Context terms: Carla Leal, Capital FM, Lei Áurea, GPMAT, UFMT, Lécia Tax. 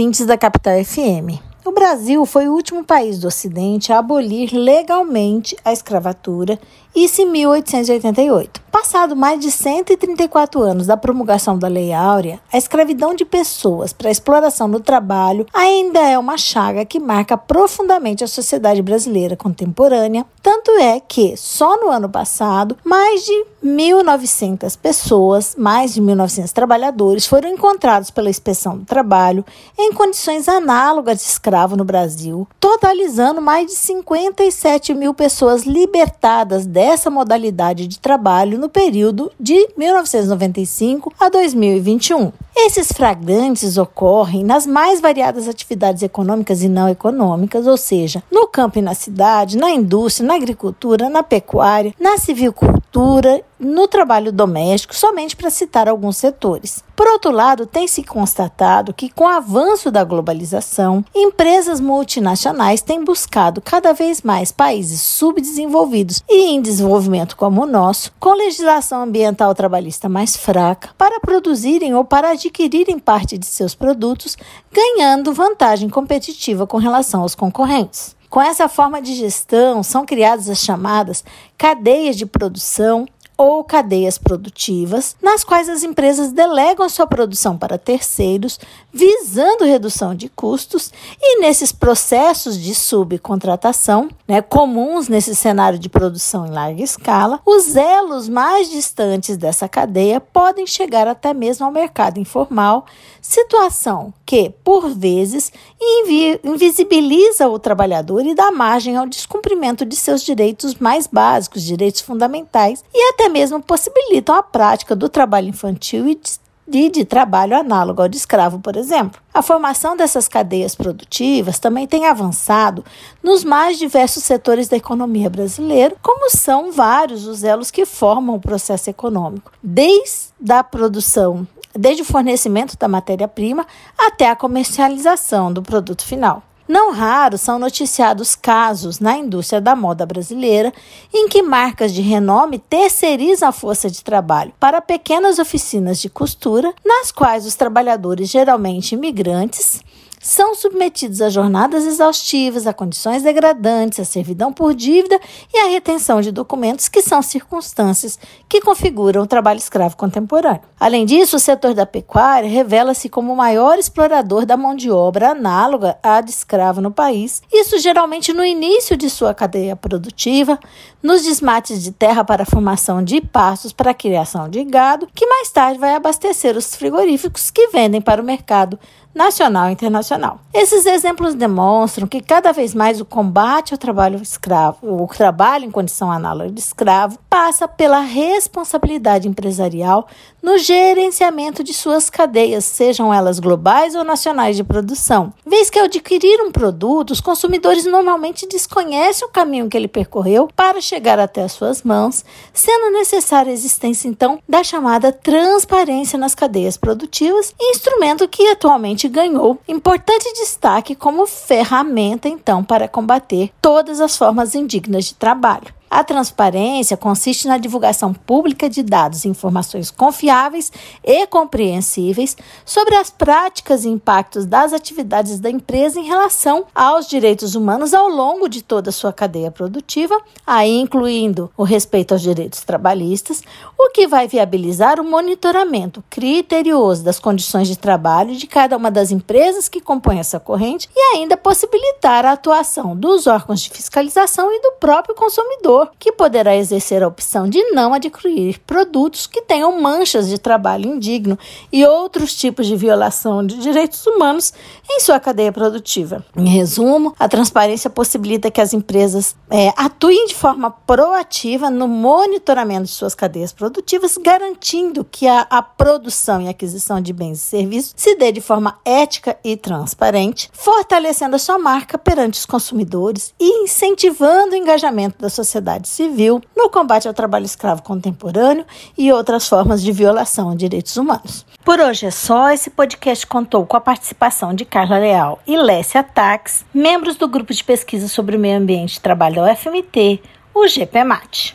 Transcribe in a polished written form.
ouvintes da Capital FM. O Brasil foi o último país do Ocidente a abolir legalmente a escravatura, isso em 1888. Passado mais de 134 anos da promulgação da Lei Áurea, a escravidão de pessoas para exploração no trabalho ainda é uma chaga que marca profundamente a sociedade brasileira contemporânea, tanto é que, só no ano passado, mais de 1.900 trabalhadores foram encontrados pela Inspeção do Trabalho em condições análogas de escravo no Brasil, totalizando mais de 57.000 pessoas libertadas dessa modalidade de trabalho no período de 1995 a 2021. Esses flagrantes ocorrem nas mais variadas atividades econômicas e não econômicas, ou seja, no campo e na cidade, na indústria, na agricultura, na pecuária, na civicultura, no trabalho doméstico, somente para citar alguns setores. Por outro lado, tem-se constatado que, com o avanço da globalização, empresas multinacionais têm buscado cada vez mais países subdesenvolvidos e em desenvolvimento como o nosso, com legislação ambiental trabalhista mais fraca, para produzirem ou para adquirirem parte de seus produtos, ganhando vantagem competitiva com relação aos concorrentes. Com essa forma de gestão, são criadas as chamadas cadeias de produção ou cadeias produtivas, nas quais as empresas delegam sua produção para terceiros, visando redução de custos, e nesses processos de subcontratação, comuns nesse cenário de produção em larga escala, os elos mais distantes dessa cadeia podem chegar até mesmo ao mercado informal, situação que, por vezes, invisibiliza o trabalhador e dá margem ao descumprimento de seus direitos mais básicos, direitos fundamentais, e até mesmo possibilitam a prática do trabalho infantil e de trabalho análogo ao de escravo, por exemplo. A formação dessas cadeias produtivas também tem avançado nos mais diversos setores da economia brasileira, como são vários os elos que formam o processo econômico, desde o fornecimento da matéria-prima até a comercialização do produto final. Não raro são noticiados casos na indústria da moda brasileira em que marcas de renome terceirizam a força de trabalho para pequenas oficinas de costura, nas quais os trabalhadores, geralmente imigrantes, são submetidos a jornadas exaustivas, a condições degradantes, a servidão por dívida e a retenção de documentos, que são circunstâncias que configuram o trabalho escravo contemporâneo. Além disso, o setor da pecuária revela-se como o maior explorador da mão de obra análoga à de escravo no país, isso geralmente no início de sua cadeia produtiva, nos desmates de terra para a formação de pastos para a criação de gado, que mais tarde vai abastecer os frigoríficos que vendem para o mercado nacional e internacional. Esses exemplos demonstram que cada vez mais o combate ao trabalho escravo, o trabalho em condição análoga de escravo, passa pela responsabilidade empresarial no gerenciamento de suas cadeias, sejam elas globais ou nacionais de produção. Vez que ao adquirir um produto, os consumidores normalmente desconhecem o caminho que ele percorreu para chegar até as suas mãos, sendo necessária a existência, então, da chamada transparência nas cadeias produtivas, instrumento que atualmente ganhou importante destaque como ferramenta, então, para combater todas as formas indignas de trabalho. A transparência consiste na divulgação pública de dados e informações confiáveis e compreensíveis sobre as práticas e impactos das atividades da empresa em relação aos direitos humanos ao longo de toda a sua cadeia produtiva, aí incluindo o respeito aos direitos trabalhistas, o que vai viabilizar o monitoramento criterioso das condições de trabalho de cada uma das empresas que compõem essa corrente e ainda possibilitar a atuação dos órgãos de fiscalização e do próprio consumidor, que poderá exercer a opção de não adquirir produtos que tenham manchas de trabalho indigno e outros tipos de violação de direitos humanos em sua cadeia produtiva. Em resumo, a transparência possibilita que as empresas atuem de forma proativa no monitoramento de suas cadeias produtivas, garantindo que a produção e aquisição de bens e serviços se dê de forma ética e transparente, fortalecendo a sua marca perante os consumidores e incentivando o engajamento da sociedade civil no combate ao trabalho escravo contemporâneo e outras formas de violação a direitos humanos. Por hoje é só. Esse podcast contou com a participação de Carla Leal e Lécia Tax, membros do Grupo de Pesquisa sobre o Meio Ambiente e Trabalho da UFMT, o GPMAT.